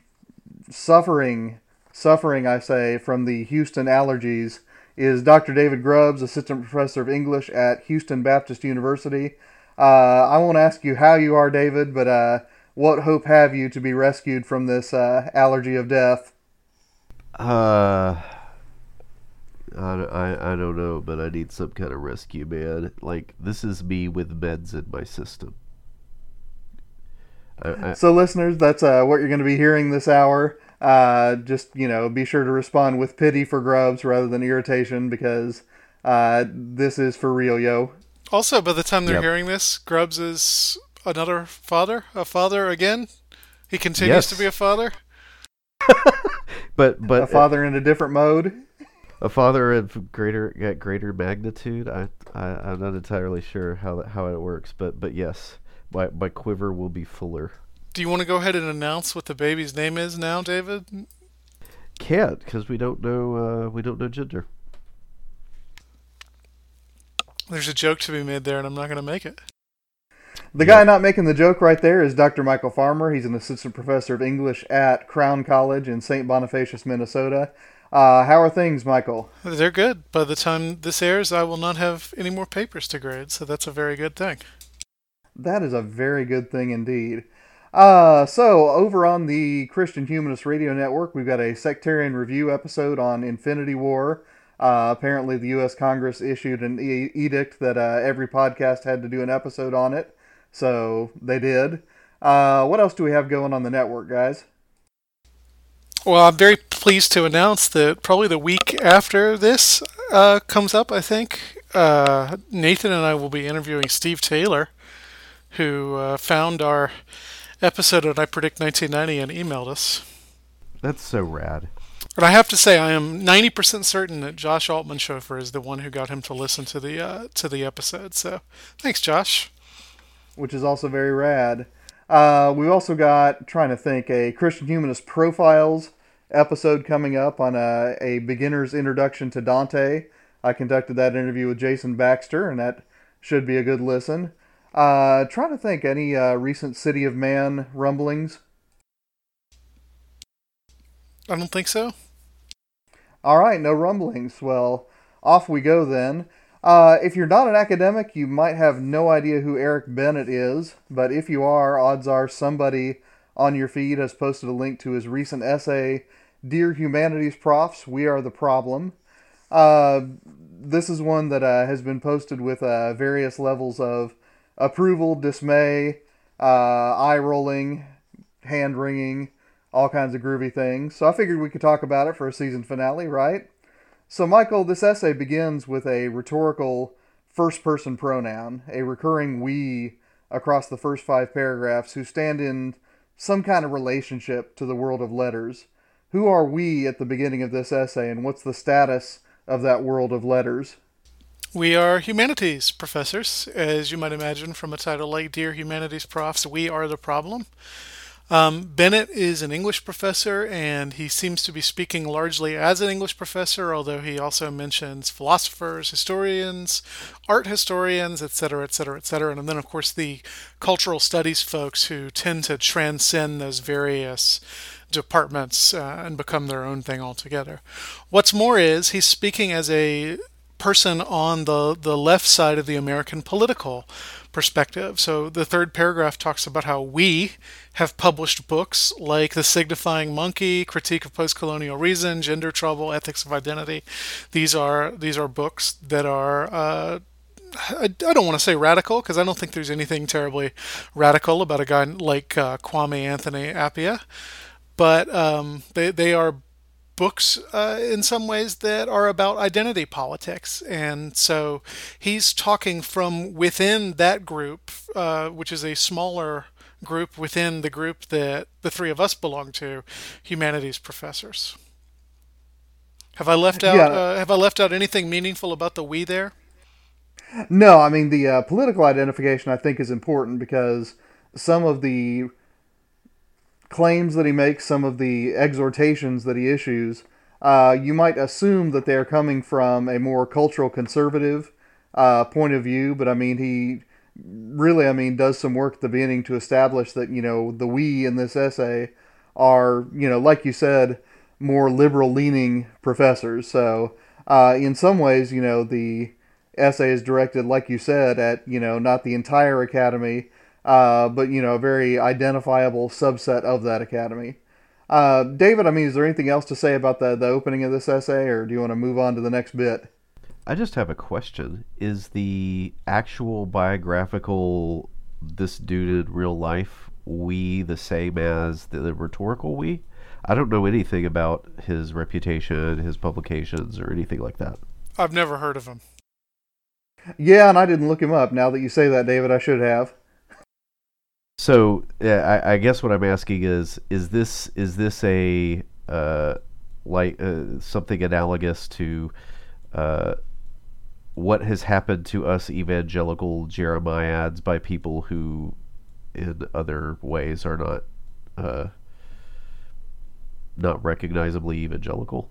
suffering, I say, from the Houston allergies, is Dr. David Grubbs, assistant professor of English at Houston Baptist University. I won't ask you how you are, David, but what hope have you to be rescued from this allergy of death? I don't know, but I need some kind of rescue, man. Like, this is me with meds in my system. So, listeners, that's what you're going to be hearing this hour. Just be sure to respond with pity for Grubbs rather than irritation, because this is for real, yo. Also, by the time they're hearing this, Grubbs is another father, a father again. He continues to be a father. but a father in a different mode. A father of greater magnitude. I'm not entirely sure how it works, but yes, my quiver will be fuller. Do you want to go ahead and announce what the baby's name is now, David? Can't, because we don't know gender. There's a joke to be made there, and I'm not going to make it. The guy not making the joke right there is Dr. Michial Farmer. He's an assistant professor of English at Crown College in St. Bonifacius, Minnesota. How are things, Michial? They're good. By the time this airs, I will not have any more papers to grade, so that's a very good thing. That is a very good thing indeed. So, over on the Christian Humanist Radio Network, we've got a sectarian review episode on Infinity War. Apparently the U.S. Congress issued an edict that every podcast had to do an episode on it, so they did. What else do we have going on the network, guys? Well, I'm very pleased to announce that probably the week after this comes up, I think, Nathan and I will be interviewing Steve Taylor, who found our episode at I Predict 1990 and emailed us. That's so rad. But I have to say, I am 90% certain that Josh Altman-Schauffer is the one who got him to listen to the episode. So, thanks, Josh. Which is also very rad. We've also got, trying to think, a Christian Humanist Profiles episode coming up on a beginner's introduction to Dante. I conducted that interview with Jason Baxter, and that should be a good listen. Trying to think, any recent City of Man rumblings? I don't think so. All right, no rumblings. Well, off we go then. If you're not an academic, you might have no idea who Eric Bennett is, but if you are, odds are somebody on your feed has posted a link to his recent essay, Dear Humanities Profs, We Are the Problem. This is one that has been posted with various levels of approval, dismay, eye-rolling, hand-wringing, all kinds of groovy things. So I figured we could talk about it for a season finale, right? So, Michial, this essay begins with a rhetorical first-person pronoun, a recurring we across the first five paragraphs, who stand in some kind of relationship to the world of letters. Who are we at the beginning of this essay, and what's the status of that world of letters? We are humanities professors. As you might imagine from a title like Dear Humanities Profs, We Are the Problem. Bennett is an English professor, and he seems to be speaking largely as an English professor, although he also mentions philosophers, historians, art historians, etc., etc., etc., and then, of course, the cultural studies folks who tend to transcend those various departments and become their own thing altogether. What's more is he's speaking as a person on the left side of the American political perspective. So the third paragraph talks about how we have published books like The Signifying Monkey, Critique of Postcolonial Reason, Gender Trouble, Ethics of Identity. These are books that are I don't want to say radical, because I don't think there's anything terribly radical about a guy like Kwame Anthony Appiah, but they are books in some ways that are about identity politics. And so he's talking from within that group, which is a smaller group within the group that the three of us belong to, humanities professors. Have I left out anything meaningful about the we there? No, I mean, the political identification, I think, is important because some of the claims that he makes, some of the exhortations that he issues, you might assume that they're coming from a more cultural conservative point of view, but I mean, he really, does some work at the beginning to establish that, the we in this essay are, like you said, more liberal-leaning professors. So, in some ways, the essay is directed, like you said, at, not the entire academy, but, a very identifiable subset of that academy. David, is there anything else to say about the opening of this essay, or do you want to move on to the next bit? I just have a question. Is the actual biographical, this dude in real life, we the same as the rhetorical we? I don't know anything about his reputation, his publications, or anything like that. I've never heard of him. Yeah, and I didn't look him up. Now that you say that, David, I should have. So, I guess what I'm asking is this a something analogous to what has happened to us evangelical Jeremiads by people who, in other ways, are not recognizably evangelical?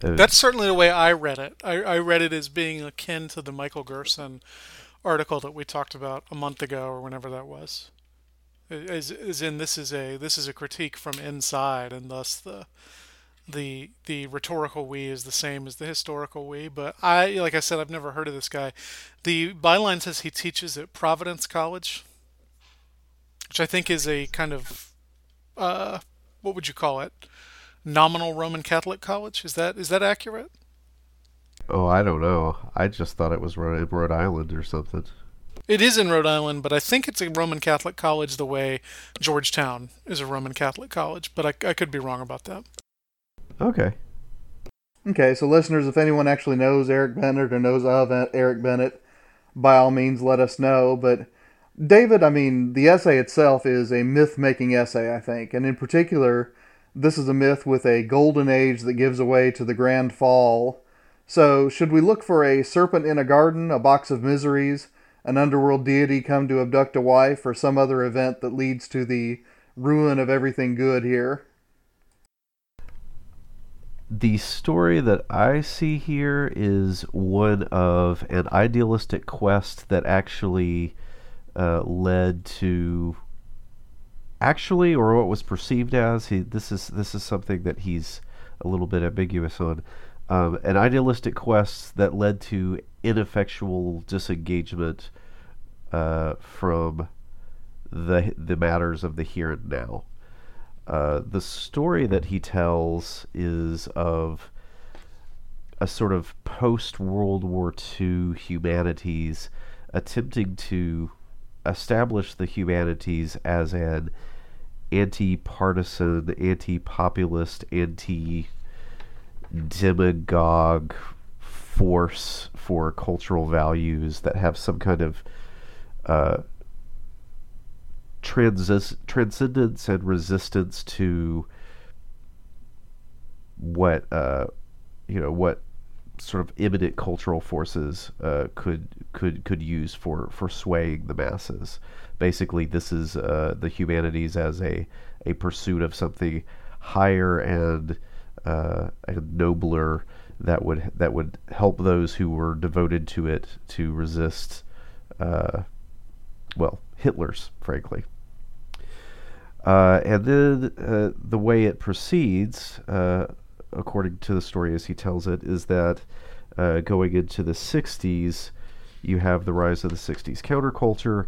That's certainly the way I read it. I read it as being akin to the Michael Gerson article that we talked about a month ago, or whenever that was. As in, this is a critique from inside, and thus the rhetorical we is the same as the historical we. But like I said, I've never heard of this guy. The byline says he teaches at Providence College, which I think is a kind of what would you call it? Nominal Roman Catholic college? Is that accurate? Oh, I don't know. I just thought it was Rhode Island or something. It is in Rhode Island, but I think it's a Roman Catholic college the way Georgetown is a Roman Catholic college, but I could be wrong about that. Okay. Okay, so listeners, if anyone actually knows Eric Bennett or knows of Eric Bennett, by all means let us know. But David, the essay itself is a myth-making essay, I think, and in particular, this is a myth with a golden age that gives away to the grand fall. So, should we look for a serpent in a garden, a box of miseries, an underworld deity come to abduct a wife, or some other event that leads to the ruin of everything good here? The story that I see here is one of an idealistic quest that actually led to... Actually, or what was perceived as, this is something that he's a little bit ambiguous on, an idealistic quest that led to ineffectual disengagement from the matters of the here and now. The story that he tells is of a sort of post-World War II humanities attempting to establish the humanities as an anti-partisan, anti-populist, anti-demagogue force for cultural values that have some kind of transcendence and resistance to what what sort of imminent cultural forces could use for swaying the masses. Basically, this is the humanities as a pursuit of something higher and nobler that would help those who were devoted to it to resist Hitler's, frankly. And then the way it proceeds, according to the story as he tells it, is that going into the 60s, you have the rise of the 60s counterculture,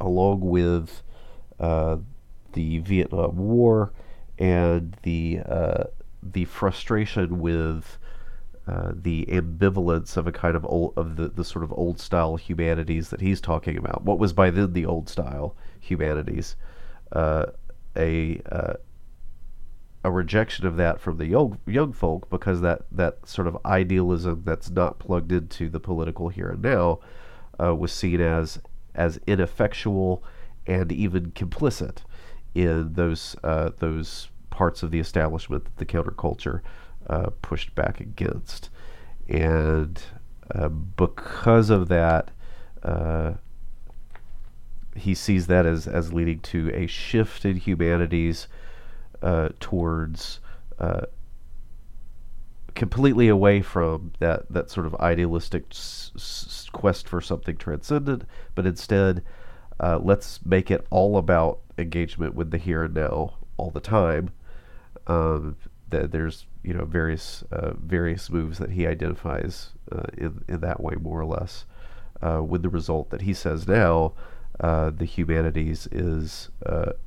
along with the Vietnam War and the frustration with the ambivalence of a kind of old, of the sort of old style humanities that he's talking about. What was by then the old style humanities, a rejection of that from the young folk, because that sort of idealism that's not plugged into the political here and now was seen as ineffectual and even complicit in those parts of the establishment that the counterculture pushed back against. And because of that, he sees that as leading to a shift in humanities towards completely away from that sort of idealistic quest for something transcendent, but instead let's make it all about engagement with the here and now all the time. There's various moves that he identifies in that way, more or less, with the result that he says now the humanities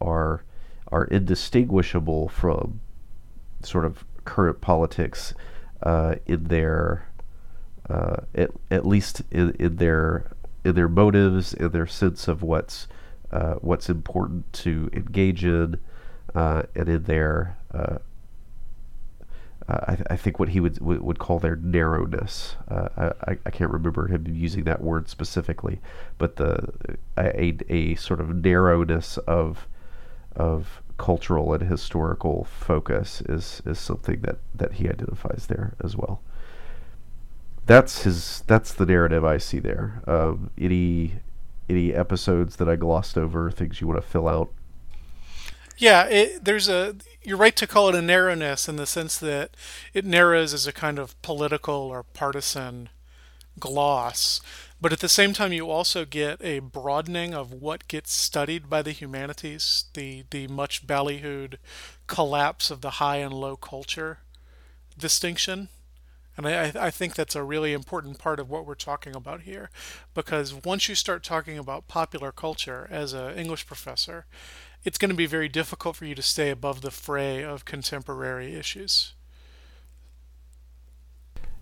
are indistinguishable from sort of current politics in their at least in their motives, in their sense of what's important to engage in, and in their I think what he would call their narrowness. I can't remember him using that word specifically, but a sort of narrowness of cultural and historical focus is something that he identifies there as well. That's the narrative I see there. Any episodes that I glossed over, things you want to fill out? Yeah, you're right to call it a narrowness, in the sense that it narrows as a kind of political or partisan gloss. But at the same time, you also get a broadening of what gets studied by the humanities, the much ballyhooed collapse of the high and low culture distinction. And I think that's a really important part of what we're talking about here, because once you start talking about popular culture as an English professor, it's going to be very difficult for you to stay above the fray of contemporary issues.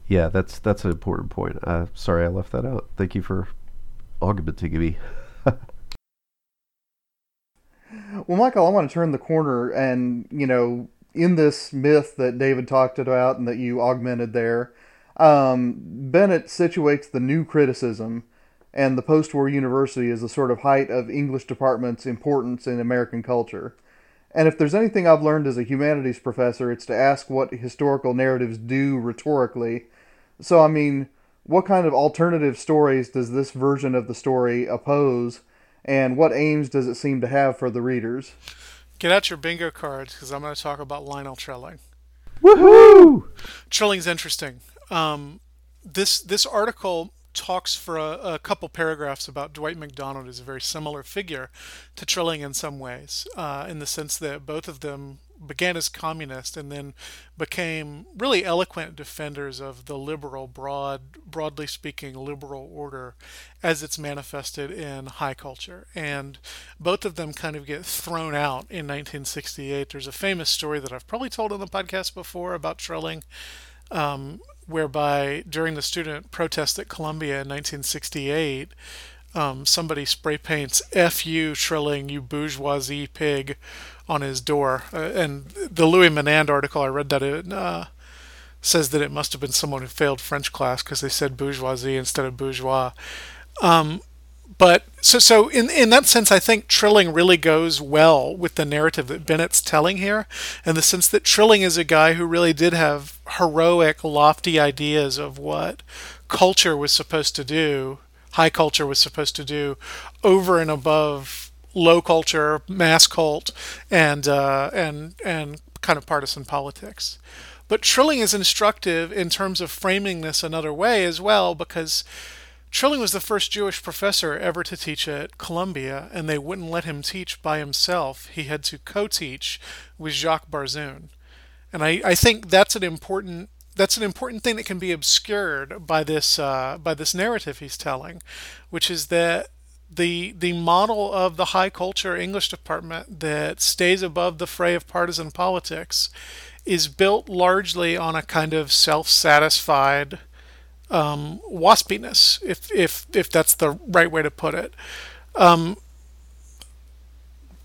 Yeah, that's an important point. Sorry I left that out. Thank you for augmenting me. Well, Michael, I want to turn the corner and, in this myth that David talked about and that you augmented there, Bennett situates the new criticism and the post-war university as the sort of height of English department's importance in American culture. And if there's anything I've learned as a humanities professor, it's to ask what historical narratives do rhetorically. So, what kind of alternative stories does this version of the story oppose, and what aims does it seem to have for the readers? Get out your bingo cards, because I'm going to talk about Lionel Trilling. Woohoo! Trilling's interesting. This article talks for a couple paragraphs about Dwight Macdonald as a very similar figure to Trilling in some ways, in the sense that both of them began as communists and then became really eloquent defenders of the liberal, broadly speaking, liberal order as it's manifested in high culture. And both of them kind of get thrown out in 1968. There's a famous story that I've probably told on the podcast before about Trilling, whereby during the student protest at Columbia in 1968, somebody spray paints "F you, Trilling, you bourgeoisie pig" on his door. And the Louis Menand article I read that it says that it must have been someone who failed French class because they said bourgeoisie instead of bourgeois. But so in that sense, I think Trilling really goes well with the narrative that Bennett's telling here, in the sense that Trilling is a guy who really did have heroic, lofty ideas of what culture was supposed to do, high culture was supposed to do, over and above low culture, mass cult, and kind of partisan politics. But Trilling is instructive in terms of framing this another way as well, because Trilling was the first Jewish professor ever to teach at Columbia, and they wouldn't let him teach by himself. He had to co-teach with Jacques Barzun. And I think that's an important that's an important thing that can be obscured by this narrative he's telling, which is that the model of the high culture English department that stays above the fray of partisan politics is built largely on a kind of self-satisfied waspiness, if that's the right way to put it.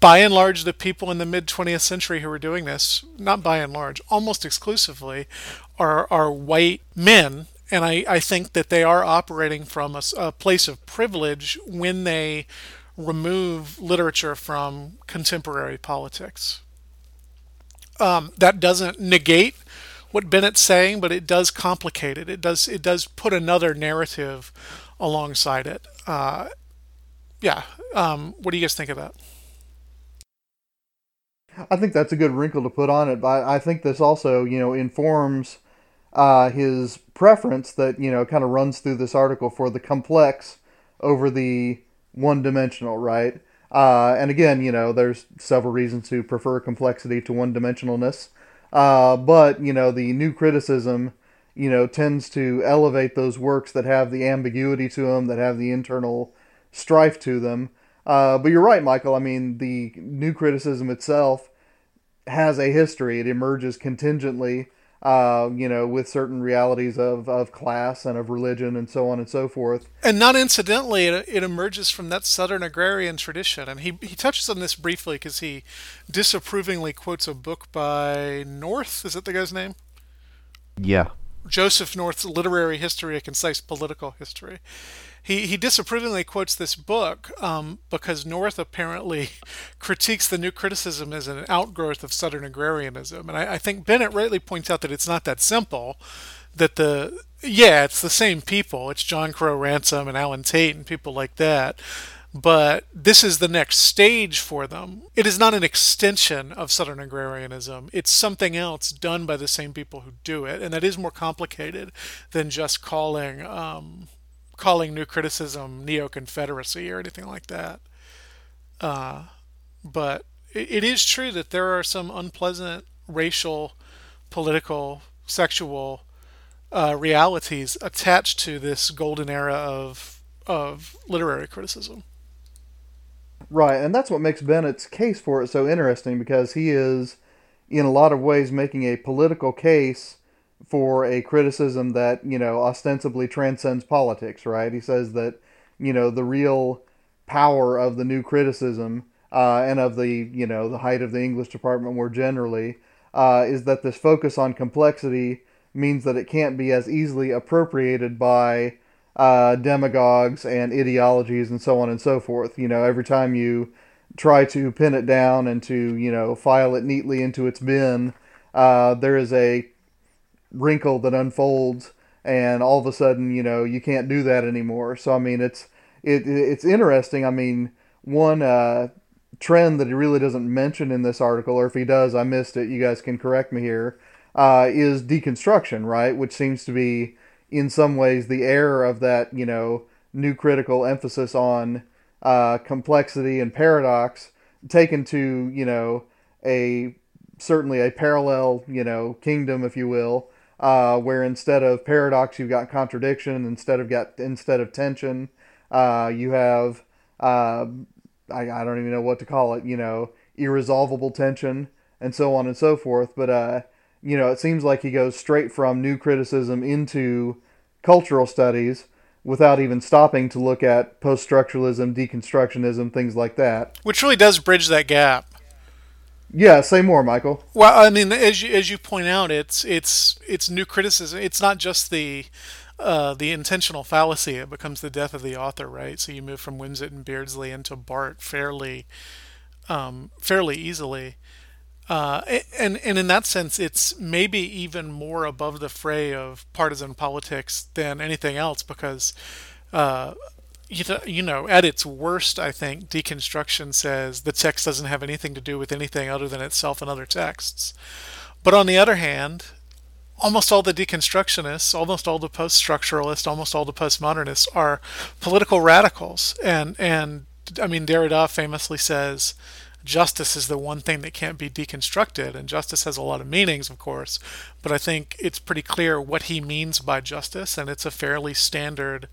By and large, the people in the mid-20th century who were doing this, not by and large, almost exclusively, are white men. And I think that they are operating from a place of privilege when they remove literature from contemporary politics. That doesn't negate what Bennett's saying, but it does complicate it. It does put another narrative alongside it. What do you guys think of that? I think that's a good wrinkle to put on it, but I think this also, informs his preference that, kind of runs through this article for the complex over the one-dimensional, right? And again, there's several reasons to prefer complexity to one-dimensionalness. But, the new criticism, tends to elevate those works that have the ambiguity to them, that have the internal strife to them. But you're right, Michael. I mean, the new criticism itself has a history. It emerges contingently, with certain realities of class and of religion and so on and so forth. And not incidentally, it emerges from that Southern agrarian tradition. And he touches on this briefly because he disapprovingly quotes a book by North. Is that the guy's name? Yeah. Joseph North's Literary History, A Concise Political History. He disapprovingly quotes this book because North apparently critiques the new criticism as an outgrowth of Southern agrarianism. And I think Bennett rightly points out that it's not that simple, that it's the same people. It's John Crowe Ransom and Alan Tate and people like that. But this is the next stage for them. It is not an extension of Southern agrarianism. It's something else done by the same people who do it. And that is more complicated than just calling new criticism neo-Confederacy or anything like that. But it is true that there are some unpleasant racial, political, sexual realities attached to this golden era of literary criticism. Right, and that's what makes Bennett's case for it so interesting, because he is, in a lot of ways, making a political case for a criticism that, ostensibly transcends politics, right? He says that, the real power of the new criticism and of the, the height of the English department more generally is that this focus on complexity means that it can't be as easily appropriated by demagogues and ideologies and so on and so forth. Every time you try to pin it down and to, file it neatly into its bin, there is a wrinkle that unfolds, and all of a sudden, you can't do that anymore. So, I mean, it's interesting. I mean, one trend that he really doesn't mention in this article, or if he does, I missed it. You guys can correct me here, is deconstruction, right? Which seems to be, in some ways, the error of that, new critical emphasis on complexity and paradox taken to, certainly a parallel, kingdom, if you will, where instead of paradox, you've got contradiction, instead of tension, you have, I don't even know what to call it, irresolvable tension, and so on and so forth. But, it seems like he goes straight from new criticism into cultural studies without even stopping to look at post-structuralism, deconstructionism, things like that. Which really does bridge that gap. Yeah, say more, Michael. Well, I mean, as you point out, it's new criticism. It's not just the intentional fallacy. It becomes the death of the author, right? So you move from Wimsett and Beardsley into Barth fairly easily. And in that sense, it's maybe even more above the fray of partisan politics than anything else, because, at its worst, I think, deconstruction says the text doesn't have anything to do with anything other than itself and other texts. But on the other hand, almost all the deconstructionists, almost all the post-structuralists, almost all the postmodernists are political radicals. And I mean, Derrida famously says, justice is the one thing that can't be deconstructed, and justice has a lot of meanings, of course, but I think it's pretty clear what he means by justice, and it's a fairly standard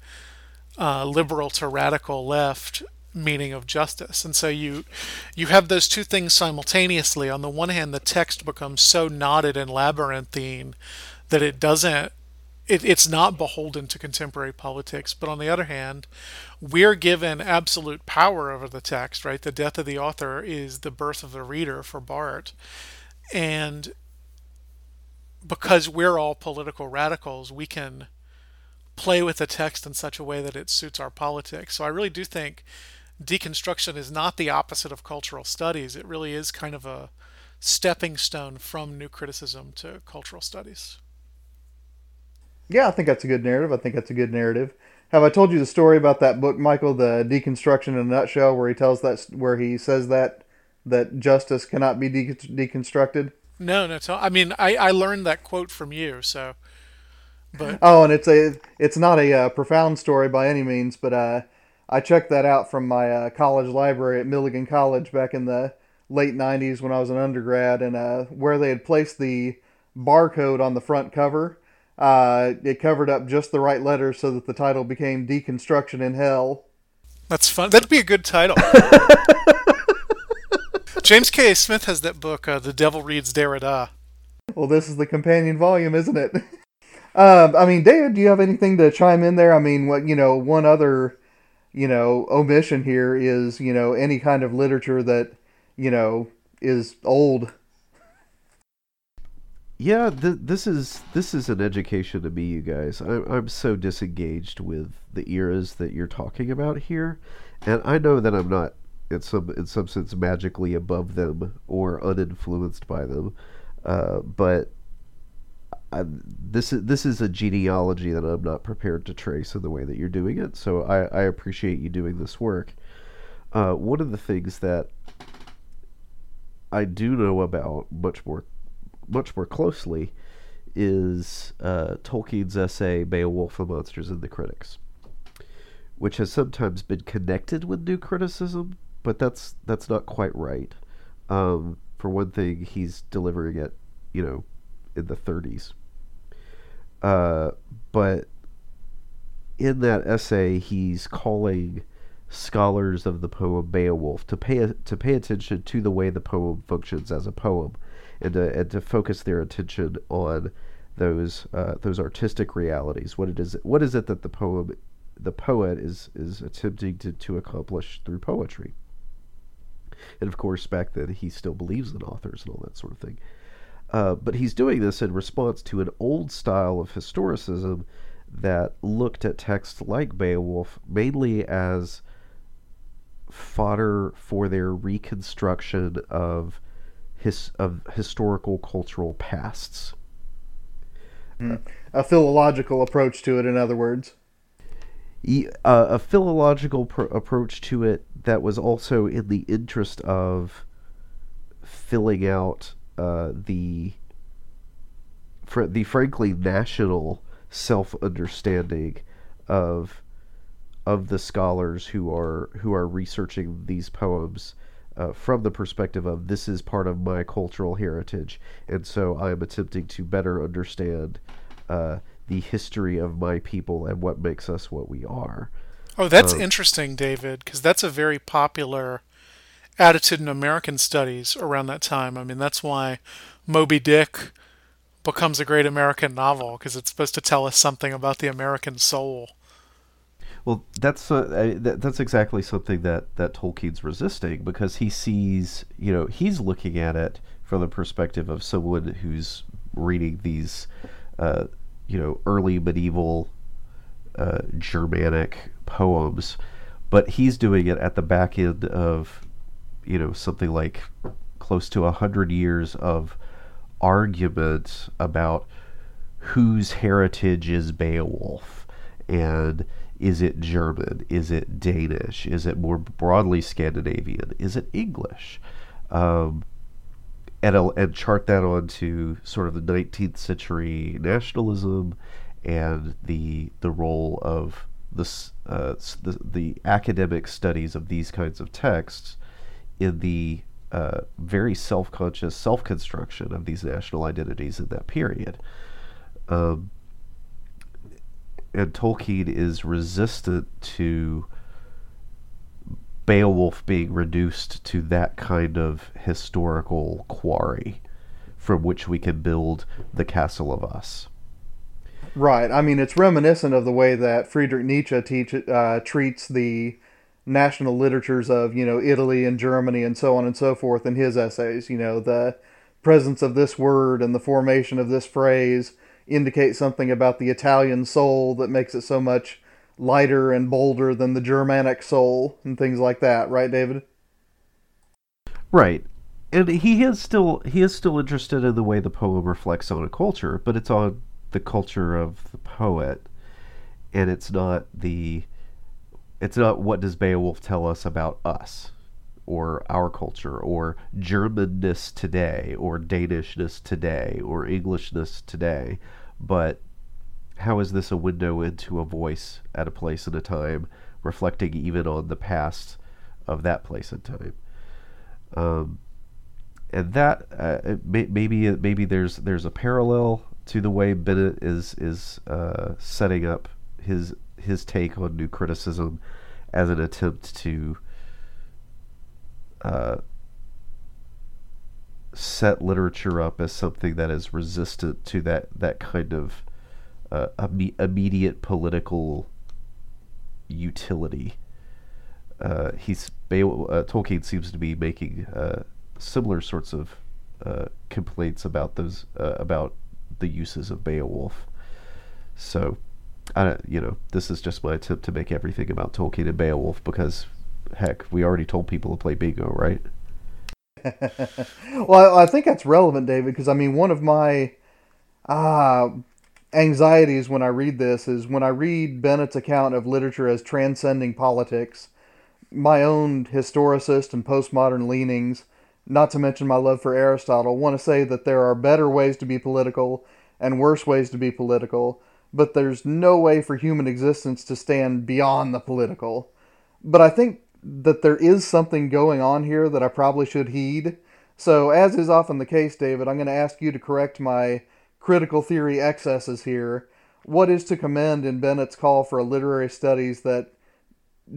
liberal to radical left meaning of justice. And so you have those two things simultaneously. On the one hand, the text becomes so knotted and labyrinthine that it doesn't, it's not beholden to contemporary politics. But on the other hand, we're given absolute power over the text, right? The death of the author is the birth of the reader for Barthes. And because we're all political radicals, we can play with the text in such a way that it suits our politics. So I really do think deconstruction is not the opposite of cultural studies. It really is kind of a stepping stone from new criticism to cultural studies. Yeah, I think that's a good narrative. Have I told you the story about that book, Michael, The Deconstruction in a Nutshell, where he tells that, where he says that justice cannot be deconstructed? No. I mean, I learned that quote from you, so. But. Oh, and it's not a profound story by any means, but I checked that out from my college library at Milligan College back in the late 90s when I was an undergrad, and where they had placed the barcode on the front cover, it covered up just the right letters so that the title became Deconstruction in Hell. That's fun. That'd be a good title. James K. A. Smith has that book, The Devil Reads Derrida. Well, this is the companion volume, isn't it? I mean, David, do you have anything to chime in there? I mean, one other, omission here is, any kind of literature that, is old. Yeah, this is an education to me, you guys. I'm so disengaged with the eras that you're talking about here, and I know that I'm not in some sense magically above them or uninfluenced by them, but. This is a genealogy that I'm not prepared to trace in the way that you're doing it, so I appreciate you doing this work. One of the things that I do know about much more closely is Tolkien's essay Beowulf, the Monsters and the Critics, which has sometimes been connected with new criticism, but that's not quite right. For one thing, he's delivering it, in the 30s. But in that essay, he's calling scholars of the poem Beowulf to pay attention to the way the poem functions as a poem, and to focus their attention on those artistic realities. What is it that the poet is attempting to accomplish through poetry? And of course, back then he still believes in authors and all that sort of thing. But he's doing this in response to an old style of historicism that looked at texts like Beowulf mainly as fodder for their reconstruction of historical cultural pasts. A philological approach to it, in other words. A philological approach to it that was also in the interest of filling out the frankly national self-understanding of the scholars who are researching these poems from the perspective of this is part of my cultural heritage, and so I am attempting to better understand the history of my people and what makes us what we are. Oh, that's interesting, David, because that's a very popular attitude in American studies around that time. I mean, that's why Moby Dick becomes a great American novel, because it's supposed to tell us something about the American soul. Well, that's exactly something that Tolkien's resisting, because he sees, he's looking at it from the perspective of someone who's reading these, early medieval Germanic poems, but he's doing it at the back end of something like close to 100 years of argument about whose heritage is Beowulf, and is it German, is it Danish, is it more broadly Scandinavian, is it English, and chart that onto sort of the 19th century nationalism and the role of the academic studies of these kinds of texts in the very self-conscious self-construction of these national identities in that period. And Tolkien is resistant to Beowulf being reduced to that kind of historical quarry from which we can build the castle of us. Right. I mean, it's reminiscent of the way that Friedrich Nietzsche treats the national literatures of, you know, Italy and Germany and so on and so forth in his essays. You know, the presence of this word and the formation of this phrase indicate something about the Italian soul that makes it so much lighter and bolder than the Germanic soul and things like that. Right, David? Right. And he is still interested in the way the poem reflects on a culture, but it's on the culture of the poet, and it's not what does Beowulf tell us about us or our culture or Germanness today or Danishness today or Englishness today, but how is this a window into a voice at a place and a time, reflecting even on the past of that place and time. And that maybe there's a parallel to the way Bennett is setting up his take on new criticism as an attempt to set literature up as something that is resistant to that kind of immediate political utility. Tolkien seems to be making similar sorts of complaints about those about the uses of Beowulf. So, this is just my attempt to make everything about Tolkien and Beowulf because, heck, we already told people to play bingo, right? Well, I think that's relevant, David, because, I mean, one of my anxieties when I read this is when I read Bennett's account of literature as transcending politics, my own historicist and postmodern leanings, not to mention my love for Aristotle, want to say that there are better ways to be political and worse ways to be political, but there's no way for human existence to stand beyond the political. But I think that there is something going on here that I probably should heed. So, as is often the case, David, I'm going to ask you to correct my critical theory excesses here. What is to commend in Bennett's call for a literary studies that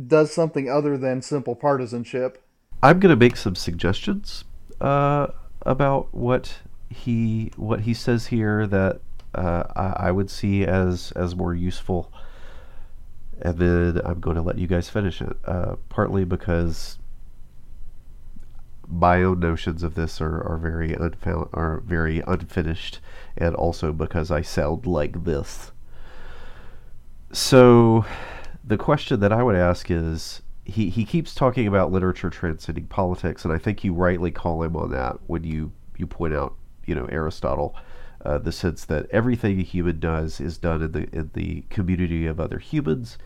does something other than simple partisanship? I'm going to make some suggestions about what he says here that I would see as more useful, and then I'm going to let you guys finish it. Partly because my own notions of this are very unfinished, and also because I sound like this. So the question that I would ask is, He keeps talking about literature transcending politics, and I think you rightly call him on that when you point out, Aristotle, the sense that everything a human does is done in the community of other humans,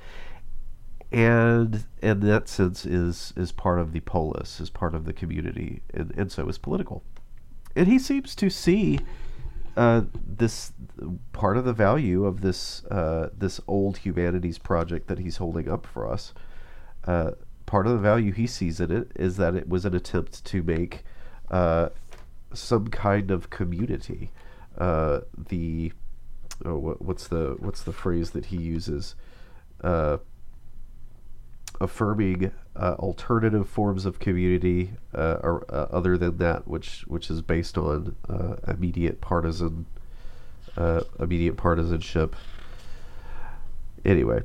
and that sense is part of the polis, is part of the community, and so is political. And he seems to see this part of the value of this old humanities project that he's holding up for us. Part of the value he sees in it is that it was an attempt to make some kind of community. What's the phrase that he uses? Affirming alternative forms of community, or other than that which is based on immediate partisanship. Anyway.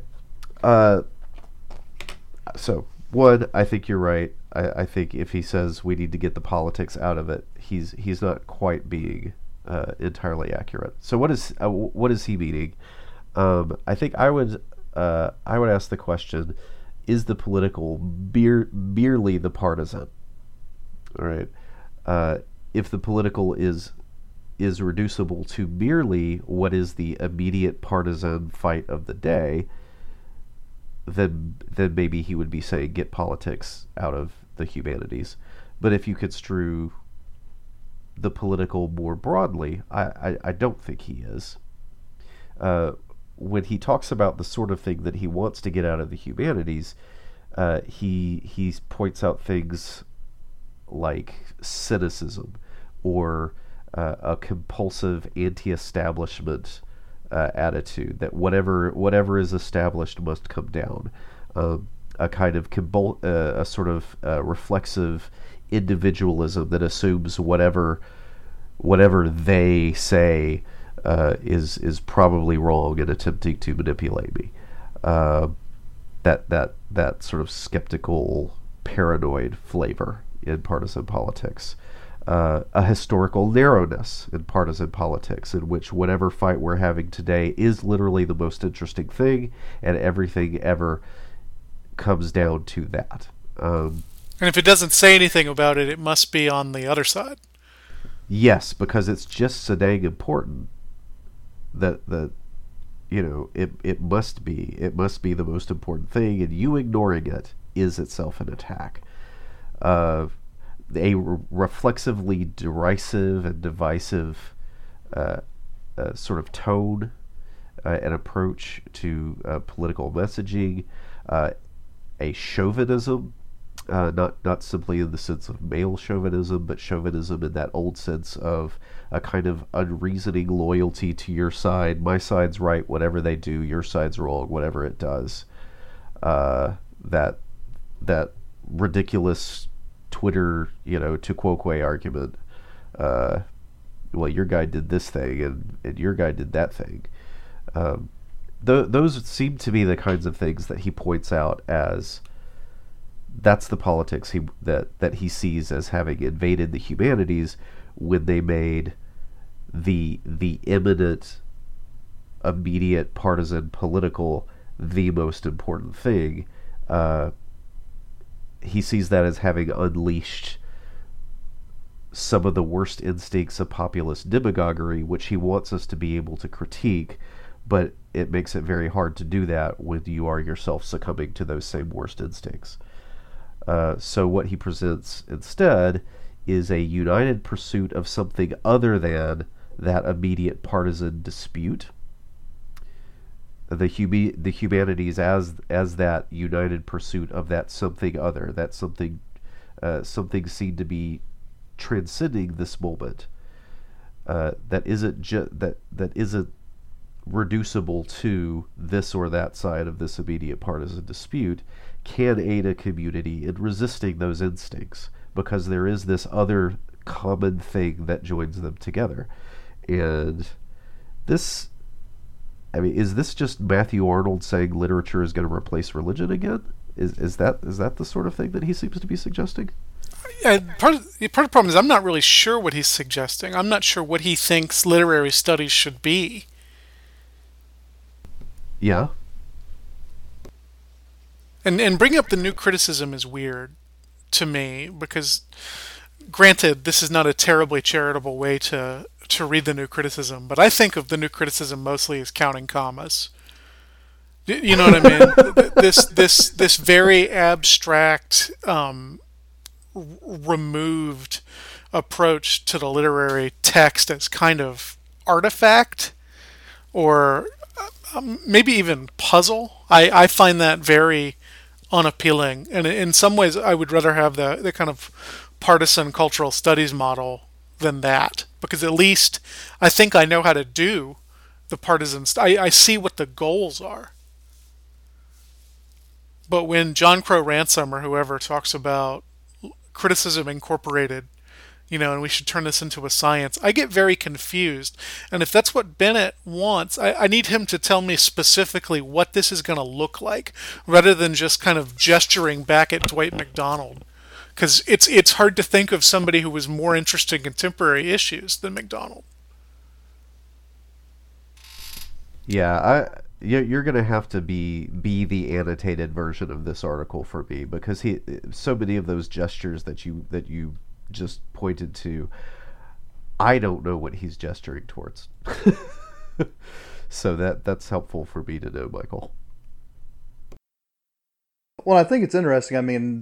So, one, I think you're right. I think if he says we need to get the politics out of it, he's not quite being entirely accurate. So, what is he meaning? I think I would ask the question: is the political merely the partisan? All right. If the political is reducible to merely what is the immediate partisan fight of the day, then maybe he would be saying get politics out of the humanities. But if you construe the political more broadly, I don't think he is. When he talks about the sort of thing that he wants to get out of the humanities, he points out things like cynicism or a compulsive anti-establishment attitude that whatever is established must come down, a kind of reflexive individualism that assumes whatever they say is probably wrong and attempting to manipulate me. That sort of skeptical, paranoid flavor in partisan politics. A historical narrowness in partisan politics, in which whatever fight we're having today is literally the most interesting thing, and everything ever comes down to that. And if it doesn't say anything about it, it must be on the other side. Yes, because it's just so dang important that you know, it must be the most important thing, and you ignoring it is itself an attack. A reflexively derisive and divisive sort of tone and approach to political messaging, a chauvinism, not simply in the sense of male chauvinism, but chauvinism in that old sense of a kind of unreasoning loyalty to your side. My side's right, whatever they do, your side's wrong, whatever it does. That ridiculous Twitter, you know, tu quoque argument. Well, your guy did this thing, and your guy did that thing. Those seem to be the kinds of things that he points out as that's the politics that he sees as having invaded the humanities when they made the imminent, immediate partisan political the most important thing. He sees that as having unleashed some of the worst instincts of populist demagoguery, which he wants us to be able to critique, but it makes it very hard to do that when you are yourself succumbing to those same worst instincts. So what he presents instead is a united pursuit of something other than that immediate partisan dispute. The humanities as that united pursuit of that something other, that something seen to be transcending this moment, that isn't reducible to this or that side of this immediate partisan dispute, can aid a community in resisting those instincts, because there is this other common thing that joins them together. And this, I mean, is this just Matthew Arnold saying literature is going to replace religion again? Is that the sort of thing that he seems to be suggesting? Yeah, part of the problem is I'm not really sure what he's suggesting. I'm not sure what he thinks literary studies should be. Yeah. And bringing up the new criticism is weird to me, because granted, this is not a terribly charitable way to read the new criticism, but I think of the new criticism mostly as counting commas. You know what I mean? This very abstract, removed approach to the literary text as kind of artifact, or maybe even puzzle. I find that very unappealing, and in some ways I would rather have the kind of partisan cultural studies model than that, because at least I think I know how to do the partisan I see what the goals are. But when John Crowe Ransom or whoever talks about criticism incorporated, you know, and we should turn this into a science, I get very confused. And if that's what Bennett wants, I need him to tell me specifically what this is going to look like, rather than just kind of gesturing back at Dwight Macdonald. Because it's hard to think of somebody who was more interested in contemporary issues than Macdonald. Yeah, you're going to have to be the annotated version of this article for me, because so many of those gestures that you just pointed to, I don't know what he's gesturing towards. So that's helpful for me to know, Michael. Well, I think it's interesting. I mean,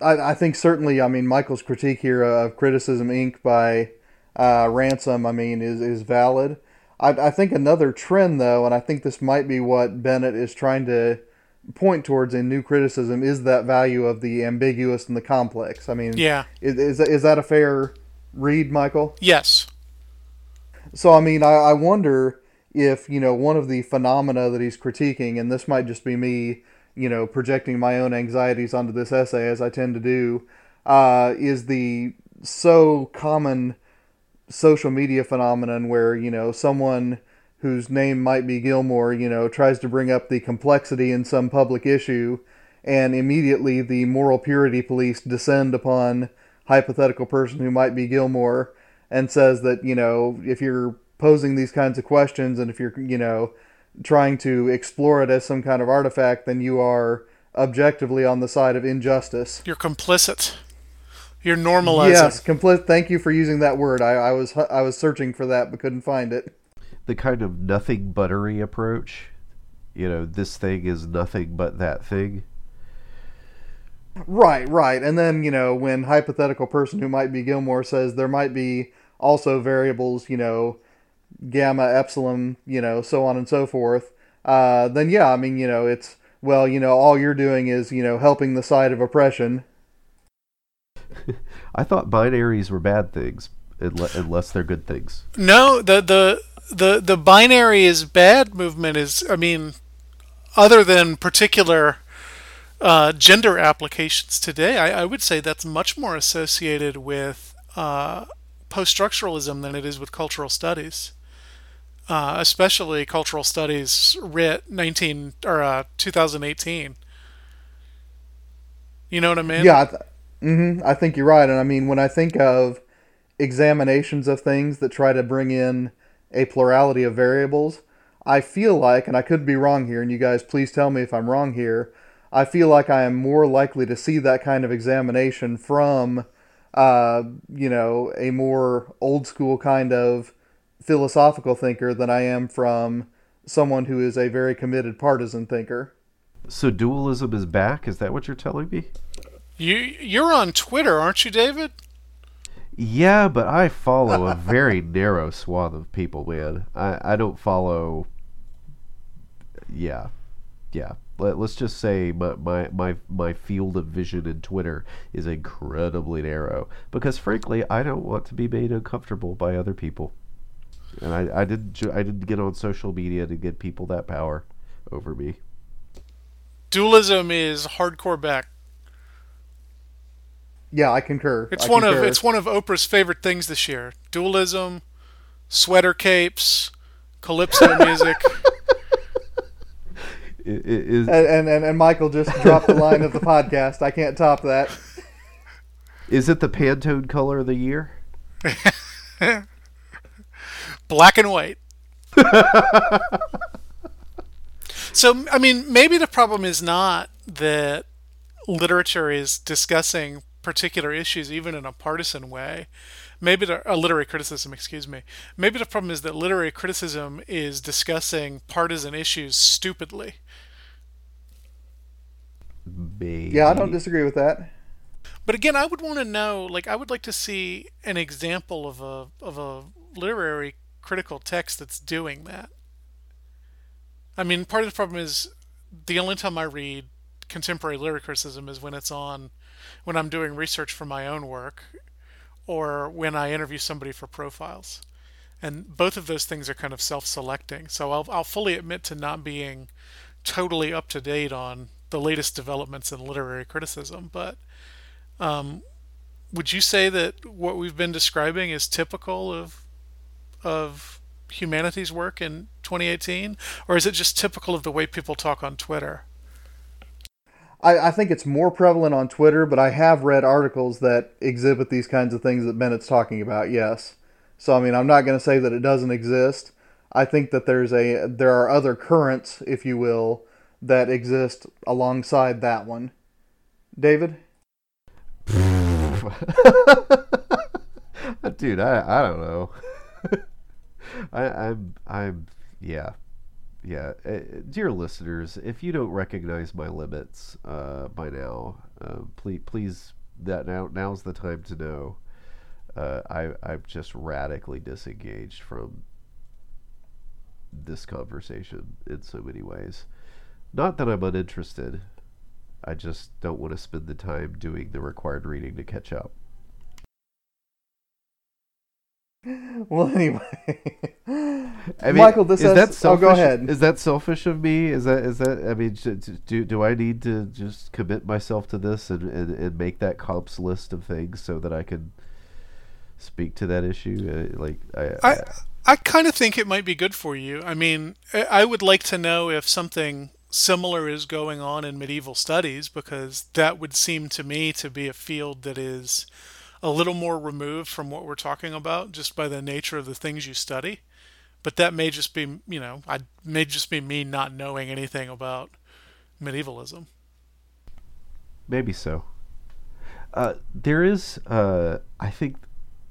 I think certainly, I mean, Michael's critique here of Criticism Inc. by Ransom, I mean, is valid. I think another trend, though, and I think this might be what Bennett is trying to point towards in new criticism is that value of the ambiguous and the complex. I mean, yeah. Is that a fair read, Michael? Yes. So, I mean, I wonder if, you know, one of the phenomena that he's critiquing, and this might just be me, you know, projecting my own anxieties onto this essay, as I tend to do, is the so common social media phenomenon where, you know, someone whose name might be Gilmour, you know, tries to bring up the complexity in some public issue, and immediately the moral purity police descend upon hypothetical person who might be Gilmour and says that, you know, if you're posing these kinds of questions and if you're, you know, trying to explore it as some kind of artifact, then you are objectively on the side of injustice. You're complicit. You're normalizing. Yes, complicit. Thank you for using that word. I was searching for that but couldn't find it. The kind of nothing buttery approach, you know, this thing is nothing but that thing. Right. And then, you know, when hypothetical person who might be Gilmour says there might be also variables, you know, gamma, epsilon, you know, so on and so forth, then, yeah, I mean, you know, it's, well, you know, all you're doing is, you know, helping the side of oppression. I thought binaries were bad things, unless they're good things. No, the binary is bad movement is, I mean, other than particular gender applications today, I would say that's much more associated with post-structuralism than it is with cultural studies, especially cultural studies writ 2018. You know what I mean? Yeah, I think you're right. And I mean, when I think of examinations of things that try to bring in a plurality of variables, I feel like, and I could be wrong here, and you guys please tell me if I'm wrong here, I feel like I am more likely to see that kind of examination from you know, a more old school kind of philosophical thinker than I am from someone who is a very committed partisan thinker. So dualism is back? Is that what you're telling me? You're on Twitter, aren't you, David? Yeah, but I follow a very narrow swath of people, man. I don't follow... Yeah. Let's just say my field of vision in Twitter is incredibly narrow because, frankly, I don't want to be made uncomfortable by other people, and I didn't get on social media to give people that power over me. Dualism is hardcore back. Yeah, I concur. It's one of Oprah's favorite things this year: dualism, sweater capes, calypso music. And Michael just dropped the line of the podcast. I can't top that. Is it the Pantone color of the year? Black and white. So, I mean, maybe the problem is not that literature is discussing particular issues, even in a partisan way. Maybe the problem is that literary criticism is discussing partisan issues stupidly. Maybe. Yeah, I don't disagree with that. But again, I would want to know, like, I would like to see an example of a literary critical text that's doing that. I mean, part of the problem is the only time I read contemporary literary criticism is when I'm doing research for my own work, or when I interview somebody for profiles. And both of those things are kind of self-selecting. So I'll fully admit to not being totally up to date on the latest developments in literary criticism, but would you say that what we've been describing is typical of humanities work in 2018? Or is it just typical of the way people talk on Twitter? I think it's more prevalent on Twitter, but I have read articles that exhibit these kinds of things that Bennett's talking about, yes. So, I mean, I'm not going to say that it doesn't exist. I think that there are other currents, if you will, that exist alongside that one. David? Dude, I don't know. I'm yeah. Yeah, dear listeners, if you don't recognize my limits by now, please, that now's the time to know. I'm just radically disengaged from this conversation in so many ways. Not that I'm uninterested. I just don't want to spend the time doing the required reading to catch up. Well, anyway, I mean, Michael, this is that selfish? Oh, go ahead. Is that selfish of me? Is that? I mean, do I need to just commit myself to this and make that comps list of things so that I can speak to that issue? I kind of think it might be good for you. I mean, I would like to know if something similar is going on in medieval studies, because that would seem to me to be a field that is a little more removed from what we're talking about just by the nature of the things you study. But that may just be, I may just be me not knowing anything about medievalism. Maybe so. There is, I think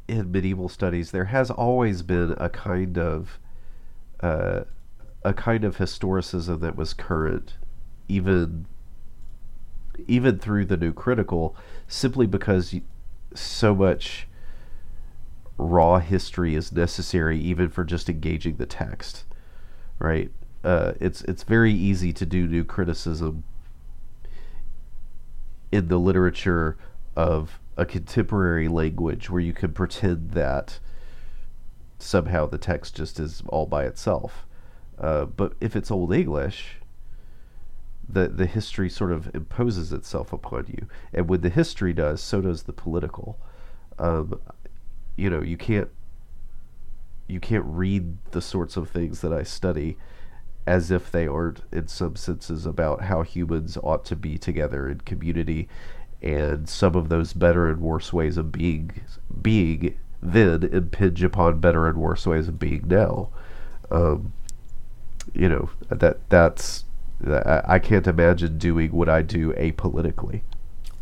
in medieval studies, there has always been a kind of historicism that was current, even through the New Critical, simply because so much raw history is necessary even for just engaging the text, right? It's very easy to do new criticism in the literature of a contemporary language where you can pretend that somehow the text just is all by itself. But if it's Old English, the history sort of imposes itself upon you, and when the history does, so does the political. You can't read the sorts of things that I study as if they aren't in some senses about how humans ought to be together in community, and some of those better and worse ways of being then impinge upon better and worse ways of being now. That's I can't imagine doing what I do apolitically.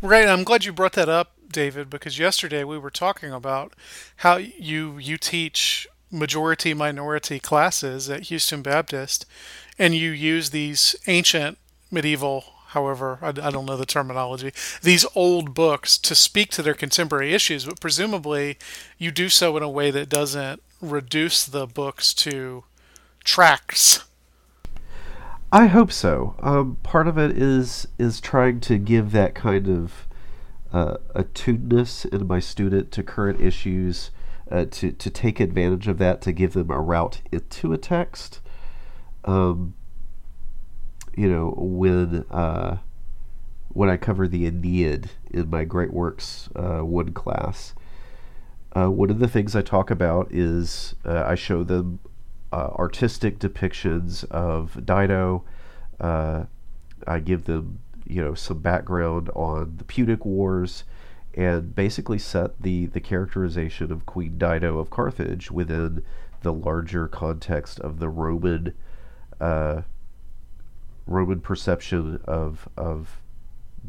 Right, I'm glad you brought that up, David, because yesterday we were talking about how you teach majority-minority classes at Houston Baptist, and you use these ancient, medieval, however, I don't know the terminology, these old books to speak to their contemporary issues, but presumably you do so in a way that doesn't reduce the books to tracts. I hope so. Part of it is trying to give that kind of attuneness in my student to current issues, to take advantage of that, to give them a route into a text. When I cover the Aeneid in my Great Works One class, one of the things I talk about is I show them artistic depictions of Dido. I give them, some background on the Punic Wars, and basically set the characterization of Queen Dido of Carthage within the larger context of the Roman perception of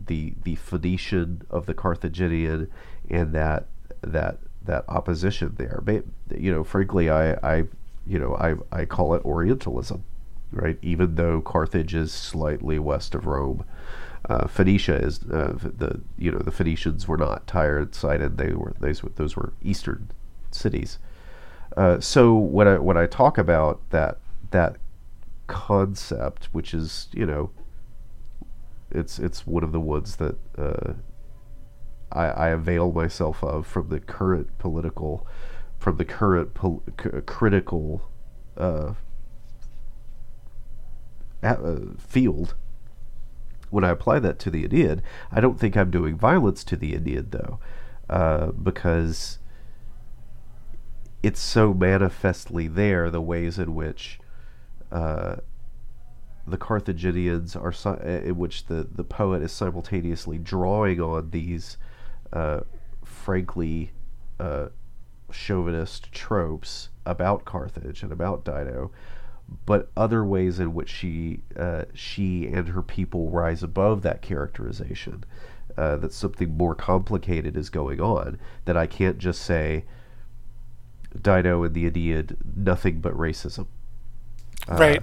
the Phoenician, of the Carthaginian, and that opposition there. Frankly, I call it Orientalism, right? Even though Carthage is slightly west of Rome, Phoenicia is the Phoenicians were not Tyre-sided; those were Eastern cities. So when I talk about that concept, which is it's one of the ones that I avail myself of from the current political. From the current critical field, when I apply that to the Aeneid, I don't think I'm doing violence to the Aeneid, though, because it's so manifestly there, the ways in which the Carthaginians are, in which the poet is simultaneously drawing on these, frankly, chauvinist tropes about Carthage and about Dido, but other ways in which she and her people rise above that characterization, that something more complicated is going on, that I can't just say Dido and the Aeneid, nothing but racism. Right.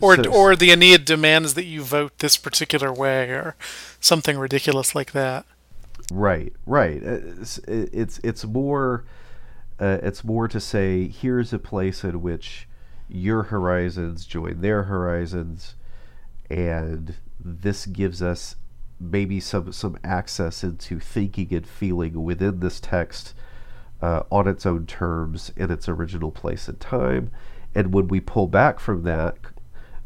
Or the Aeneid demands that you vote this particular way or something ridiculous like that. Right. It's more to say, here's a place in which your horizons join their horizons, And this gives us maybe some access into thinking and feeling within this text on its own terms, in its original place and time. And when we pull back from that,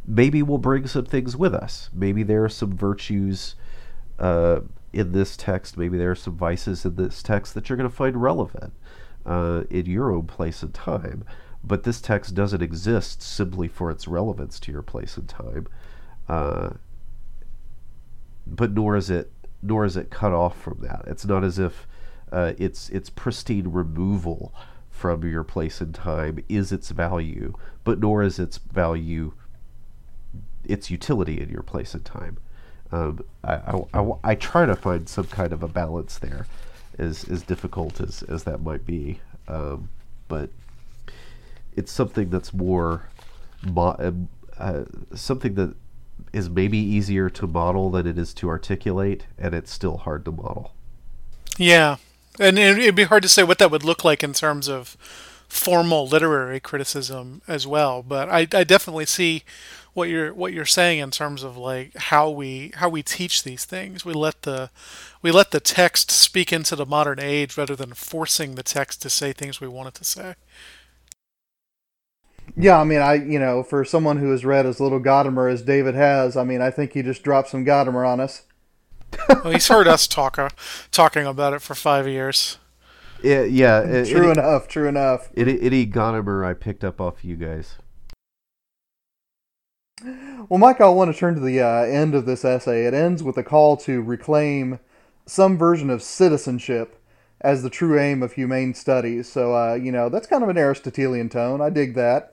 maybe we'll bring some things with us. Maybe there are some virtues in this text. Maybe there are some vices in this text that you're going to find relevant in your own place and time. But this text doesn't exist simply for its relevance to your place and time. But nor is it cut off from that. It's not as if its pristine removal from your place and time is its value, but nor is its value its utility in your place and time. I try to find some kind of a balance there, as difficult as that might be, but it's something that's more something that is maybe easier to model than it is to articulate, and it's still hard to model. Yeah, and it'd be hard to say what that would look like in terms of formal literary criticism as well. But I definitely see what you're saying in terms of like how we teach these things. We let the text speak into the modern age rather than forcing the text to say things we want it to say. Yeah, I mean, for someone who has read as little Gadamer as David has, I mean, I think he just dropped some Gadamer on us. Well, he's heard us talking about it for 5 years. Yeah. True enough. Any Gadamer I picked up off you guys. Well, Mike, I want to turn to the end of this essay. It ends with a call to reclaim some version of citizenship as the true aim of humane studies. So, that's kind of an Aristotelian tone. I dig that.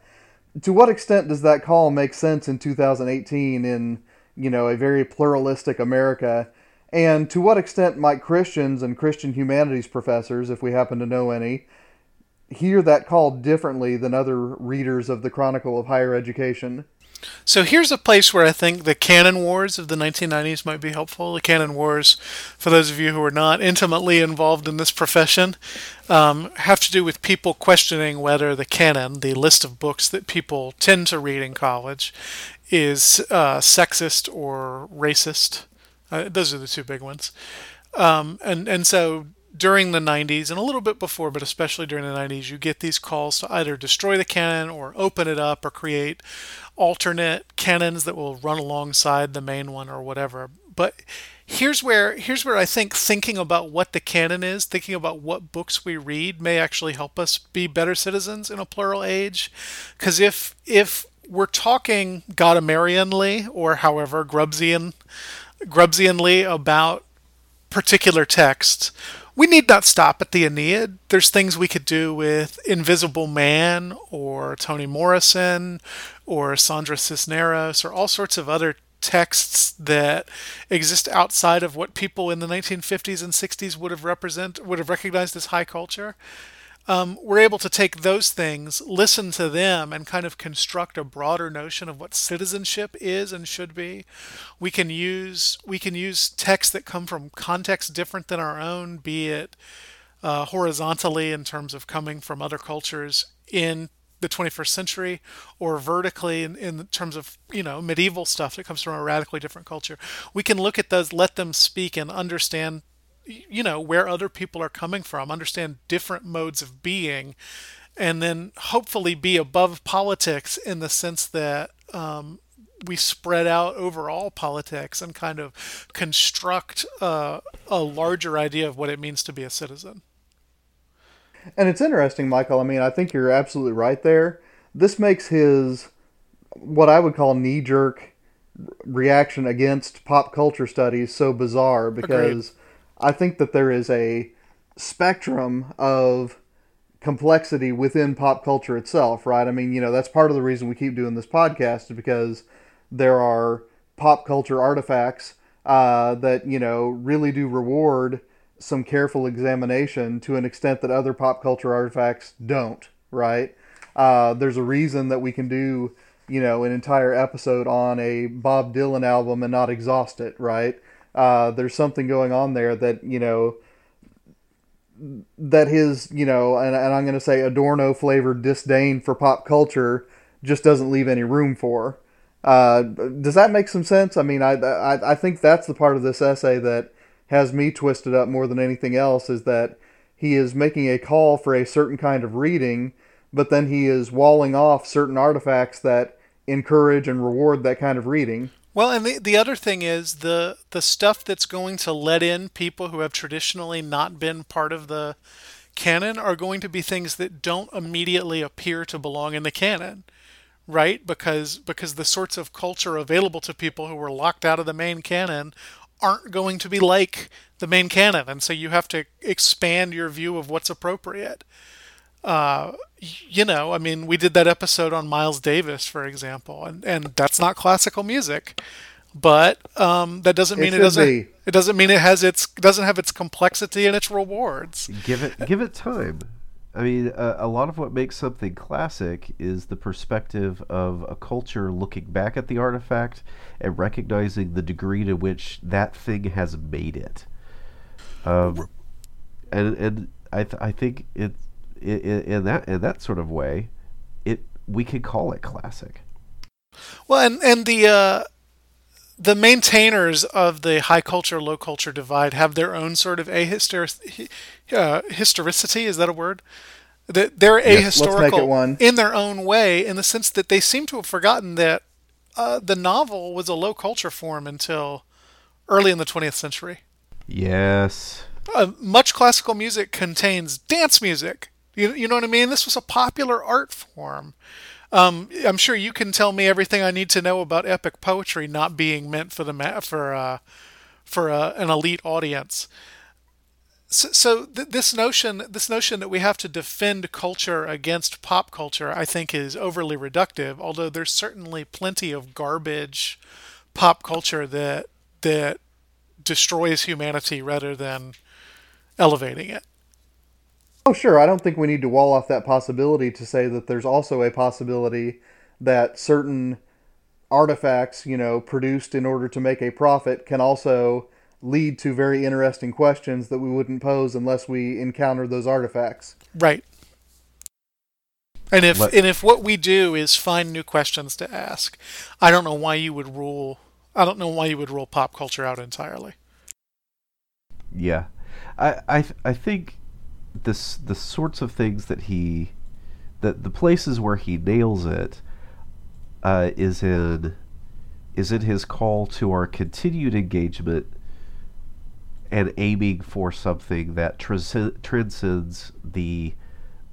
To what extent does that call make sense in 2018 in, a very pluralistic America? And to what extent might Christians and Christian humanities professors, if we happen to know any, hear that call differently than other readers of the Chronicle of Higher Education? So here's a place where I think the canon wars of the 1990s might be helpful. The canon wars, for those of you who are not intimately involved in this profession, have to do with people questioning whether the canon, the list of books that people tend to read in college, is sexist or racist. Those are the two big ones. And so during the 90s, and a little bit before, but especially during the 90s, you get these calls to either destroy the canon or open it up or create alternate canons that will run alongside the main one or whatever. But here's where I think thinking about what the canon is, thinking about what books we read, may actually help us be better citizens in a plural age. Because if we're talking Gadamerianly or however Grubbsianly about particular texts, we need not stop at the Aeneid. There's things we could do with Invisible Man or Toni Morrison or Sandra Cisneros or all sorts of other texts that exist outside of what people in the 1950s and 60s would have recognized as high culture. We're able to take those things, listen to them, and kind of construct a broader notion of what citizenship is and should be. We can use texts that come from contexts different than our own, be it horizontally in terms of coming from other cultures in the 21st century, or vertically in terms of, medieval stuff that comes from a radically different culture. We can look at those, let them speak, and understand where other people are coming from, understand different modes of being, and then hopefully be above politics in the sense that we spread out overall politics and kind of construct a larger idea of what it means to be a citizen. And it's interesting, Michael. I mean, I think you're absolutely right there. This makes his, what I would call, knee-jerk reaction against pop culture studies so bizarre, because... Agreed. I think that there is a spectrum of complexity within pop culture itself, right? I mean, that's part of the reason we keep doing this podcast, is because there are pop culture artifacts that, really do reward some careful examination to an extent that other pop culture artifacts don't, right? There's a reason that we can do, an entire episode on a Bob Dylan album and not exhaust it, right? There's something going on there that, that his, and I'm going to say Adorno-flavored disdain for pop culture just doesn't leave any room for. Does that make some sense? I mean, I think that's the part of this essay that has me twisted up more than anything else, is that he is making a call for a certain kind of reading, but then he is walling off certain artifacts that encourage and reward that kind of reading. Well, and the other thing is the stuff that's going to let in people who have traditionally not been part of the canon are going to be things that don't immediately appear to belong in the canon, right? Because the sorts of culture available to people who were locked out of the main canon aren't going to be like the main canon, and so you have to expand your view of what's appropriate. You know, I mean, we did that episode on Miles Davis, for example, and that's not classical music, but that doesn't mean it doesn't have its complexity and its rewards. Give it time. I mean, a lot of what makes something classic is the perspective of a culture looking back at the artifact and recognizing the degree to which that thing has made it. I think it. In that sort of way, we could call it classic. Well, and the maintainers of the high culture low culture divide have their own sort of historicity. Is that a word? They're ahistorical in their own way, in the sense that they seem to have forgotten that the novel was a low culture form until early in the 20th century. Yes. Much classical music contains dance music. You know what I mean? This was a popular art form. I'm sure you can tell me everything I need to know about epic poetry not being meant for an elite audience. So this notion that we have to defend culture against pop culture, I think, is overly reductive. Although there's certainly plenty of garbage pop culture that destroys humanity rather than elevating it. Oh, sure. I don't think we need to wall off that possibility to say that there's also a possibility that certain artifacts, you know, produced in order to make a profit can also lead to very interesting questions that we wouldn't pose unless we encounter those artifacts. Right. And if what we do is find new questions to ask, I don't know why you would rule pop culture out entirely. Yeah. I think the sorts of things that the places where he nails it is in his call to our continued engagement and aiming for something that transcends the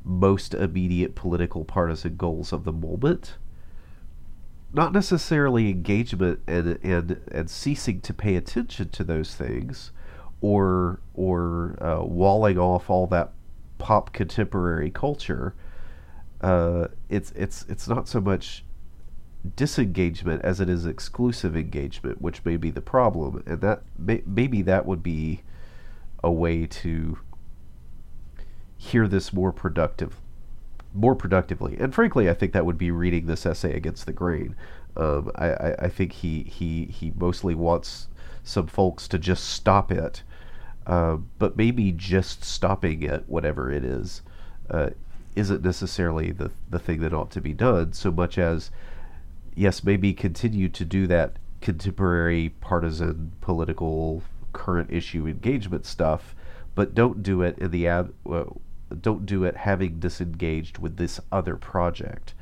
most immediate political partisan goals of the moment. Not necessarily engagement and ceasing to pay attention to those things, or walling off all that pop contemporary culture. It's not so much disengagement as it is exclusive engagement, which may be the problem, and that maybe that would be a way to hear this more productively. And frankly, I think that would be reading this essay against the grain. I think he mostly wants some folks to just stop it, but maybe just stopping it, whatever it is, isn't necessarily the thing that ought to be done, so much as, yes, maybe continue to do that contemporary partisan political current issue engagement stuff, but don't do it in the don't do it having disengaged with this other project.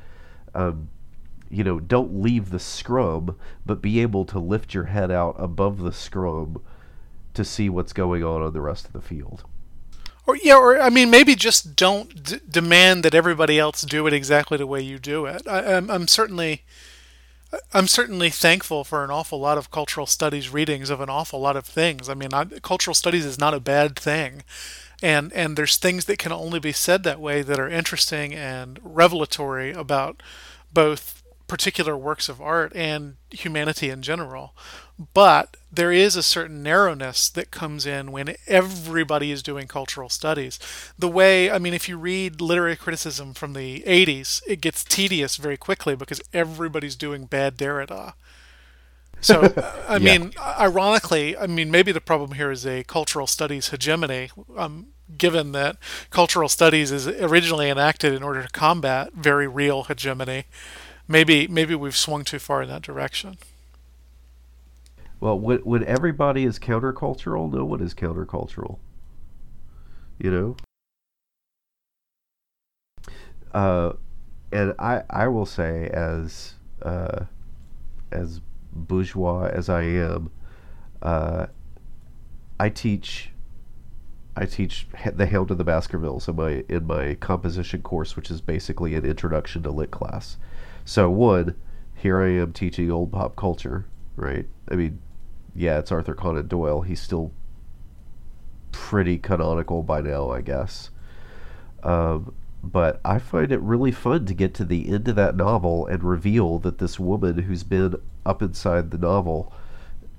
You know, don't leave the scrum, but be able to lift your head out above the scrum to see what's going on the rest of the field. Or I mean, maybe just don't demand that everybody else do it exactly the way you do it. I'm certainly thankful for an awful lot of cultural studies readings of an awful lot of things. I mean, cultural studies is not a bad thing. And there's things that can only be said that way that are interesting and revelatory about both particular works of art and humanity in general. But there is a certain narrowness that comes in when everybody is doing cultural studies. The way, I mean, if you read literary criticism from the 80s, it gets tedious very quickly because everybody's doing bad Derrida. So, I mean, ironically, I mean, maybe the problem here is a cultural studies hegemony, given that cultural studies is originally enacted in order to combat very real hegemony. maybe we've swung too far in that direction. Well, when everybody is countercultural, no one is countercultural. You know? And I will say, as bourgeois as I am, I teach the Hail to the Baskervilles in my composition course, which is basically an introduction to lit class. So one, here I am teaching old pop culture, right? I mean, yeah, it's Arthur Conan Doyle. He's still pretty canonical by now, I guess. But I find it really fun to get to the end of that novel and reveal that this woman who's been up inside the novel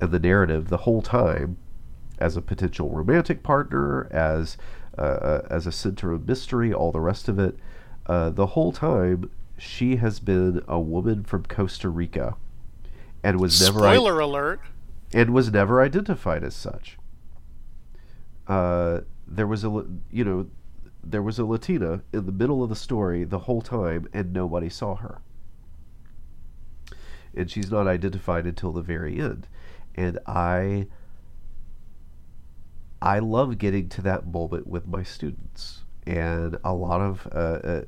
and the narrative the whole time, as a potential romantic partner, as a center of mystery, all the rest of it, the whole time she has been a woman from Costa Rica, and was never spoiler alert, and was never identified as such. There was a Latina in the middle of the story the whole time, and nobody saw her. And she's not identified until the very end. And I love getting to that moment with my students. And a lot of, and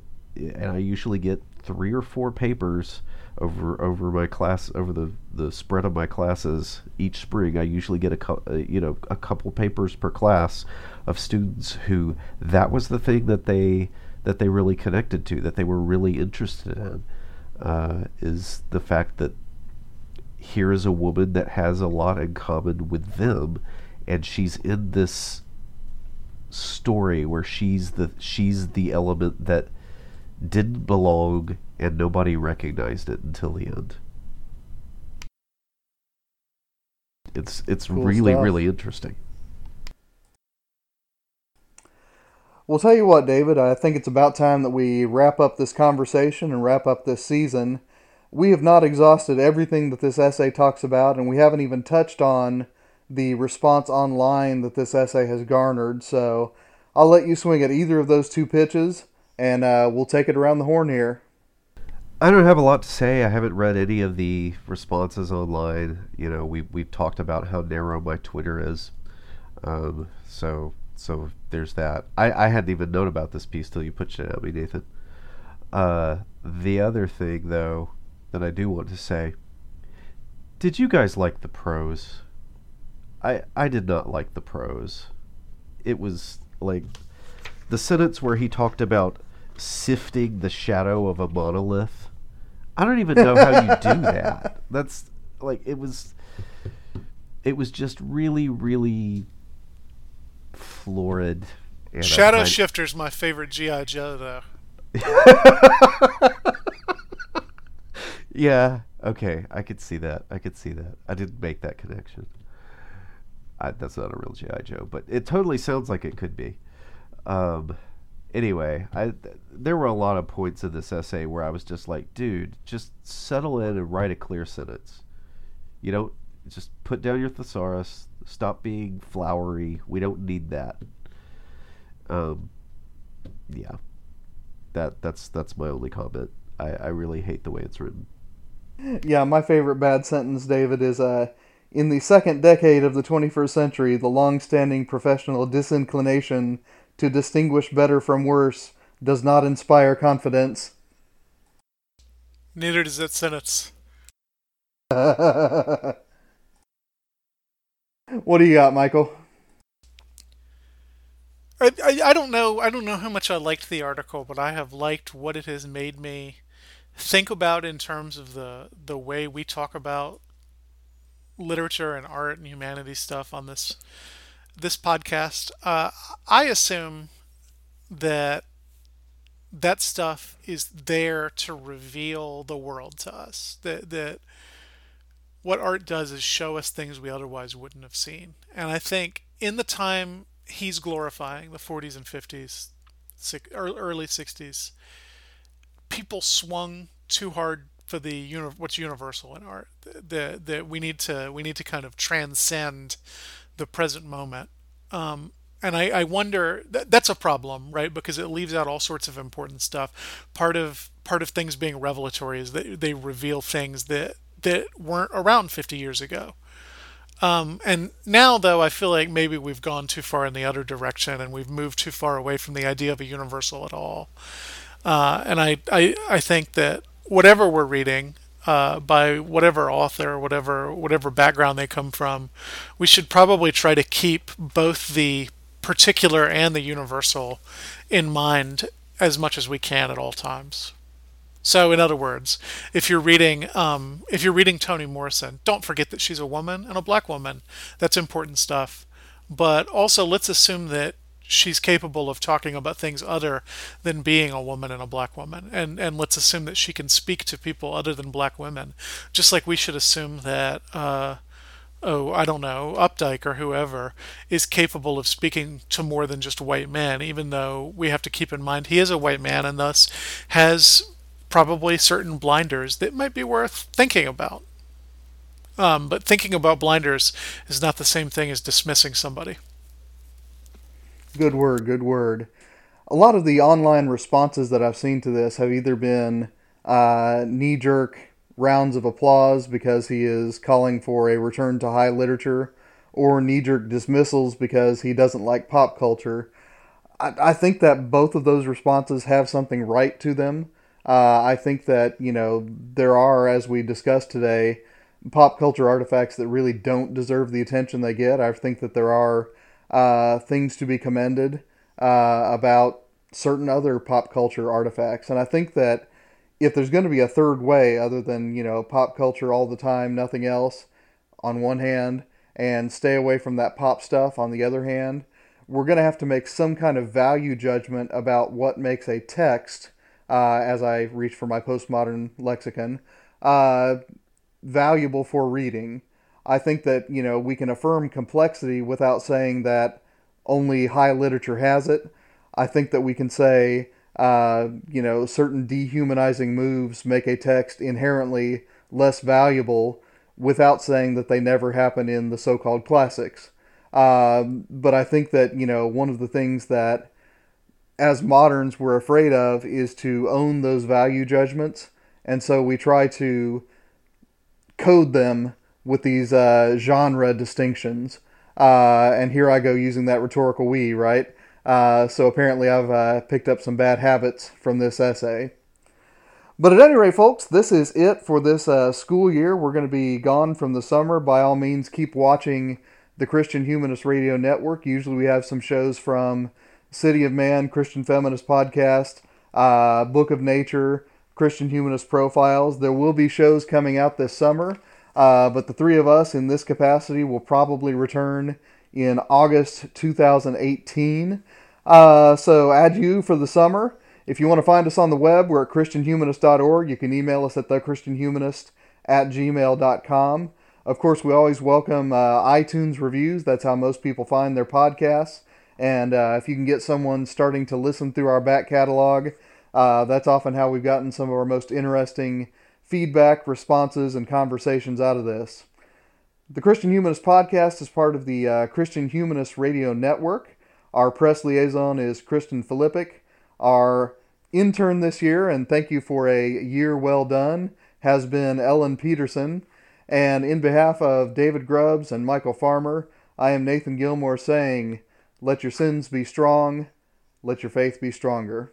I usually get 3 or 4 papers over my class, over the spread of my classes each spring. I usually get a couple papers per class of students who that was the thing that they really connected to, that they were really interested in, is the fact that here is a woman that has a lot in common with them, and she's in this story where she's the element that didn't belong, and nobody recognized it until the end. It's cool, really stuff. Really interesting. Well, tell you what, David, I think it's about time that we wrap up this conversation and wrap up this season. We have not exhausted everything that this essay talks about, and we haven't even touched on the response online that this essay has garnered. So I'll let you swing at either of those two pitches, and we'll take it around the horn here. I don't have a lot to say. I haven't read any of the responses online. You know, we've talked about how narrow my Twitter is. So there's that. I hadn't even known about this piece till you put it at me, Nathan. The other thing, though, that I do want to say, did you guys like the prose? I did not like the prose. It was like the sentence where he talked about sifting the shadow of a monolith. I don't even know how you do that. That's like, it was just really, really florid. And Shadow Shifter's my favorite G.I. Joe, though. Yeah. Okay. I could see that. I didn't make that connection. That's not a real G.I. Joe, but it totally sounds like it could be. Anyway, there were a lot of points in this essay where I was just like, dude, just settle in and write a clear sentence. You know, just put down your thesaurus. Stop being flowery. We don't need that. Yeah, that's my only comment. I really hate the way it's written. Yeah, my favorite bad sentence, David, is in the second decade of the 21st century, the long-standing professional disinclination to distinguish better from worse does not inspire confidence. Neither does that sentence. What do you got, Michael? I don't know. I don't know how much I liked the article, but I have liked what it has made me think about in terms of the way we talk about literature and art and humanities stuff on this podcast. I assume that stuff is there to reveal the world to us. That what art does is show us things we otherwise wouldn't have seen. And I think in the time he's glorifying, the 40s and 50s, early 60s, people swung too hard for what's universal in art. That we need to kind of transcend the present moment. And I wonder, that's a problem, right? Because it leaves out all sorts of important stuff. Part of part of things being revelatory is that they reveal things that weren't around 50 years ago. And now, though, I feel like maybe we've gone too far in the other direction and we've moved too far away from the idea of a universal at all. And I think that whatever we're reading, by whatever author, whatever background they come from, we should probably try to keep both the particular and the universal in mind as much as we can at all times. So, in other words, if you're reading Toni Morrison, don't forget that she's a woman and a black woman. That's important stuff. But also, let's assume that she's capable of talking about things other than being a woman and a black woman. And let's assume that she can speak to people other than black women. Just like we should assume that, Updike or whoever is capable of speaking to more than just white men, even though we have to keep in mind he is a white man and thus has probably certain blinders that might be worth thinking about. But thinking about blinders is not the same thing as dismissing somebody. Good word, good word. A lot of the online responses that I've seen to this have either been knee-jerk rounds of applause because he is calling for a return to high literature, or knee-jerk dismissals because he doesn't like pop culture. I think that both of those responses have something right to them. I think that, there are, as we discussed today, pop culture artifacts that really don't deserve the attention they get. I think that there are things to be commended about certain other pop culture artifacts. And I think that if there's going to be a third way other than, pop culture all the time, nothing else on one hand, and stay away from that pop stuff on the other hand, we're going to have to make some kind of value judgment about what makes a text, as I reach for my postmodern lexicon, valuable for reading. I think that, we can affirm complexity without saying that only high literature has it. I think that we can say, certain dehumanizing moves make a text inherently less valuable without saying that they never happen in the so-called classics. But I think that, one of the things that as moderns we're afraid of is to own those value judgments. And so we try to code them with these genre distinctions. And here I go using that rhetorical we, right? So apparently I've picked up some bad habits from this essay. But at any rate, folks, this is it for this school year. We're going to be gone from the summer. By all means, keep watching the Christian Humanist Radio Network. Usually we have some shows from City of Man, Christian Feminist Podcast, Book of Nature, Christian Humanist Profiles. There will be shows coming out this summer, but the three of us in this capacity will probably return in August 2018. So adieu for the summer. If you want to find us on the web, we're at christianhumanist.org. You can email us at thechristianhumanist@gmail.com. Of course, we always welcome iTunes reviews. That's how most people find their podcasts. And if you can get someone starting to listen through our back catalog, that's often how we've gotten some of our most interesting feedback, responses, and conversations out of this. The Christian Humanist Podcast is part of the Christian Humanist Radio Network. Our press liaison is Kristen Filippic. Our intern this year, and thank you for a year well done, has been Ellen Peterson. And in behalf of David Grubbs and Michael Farmer, I am Nathan Gilmour saying, let your sins be strong, let your faith be stronger.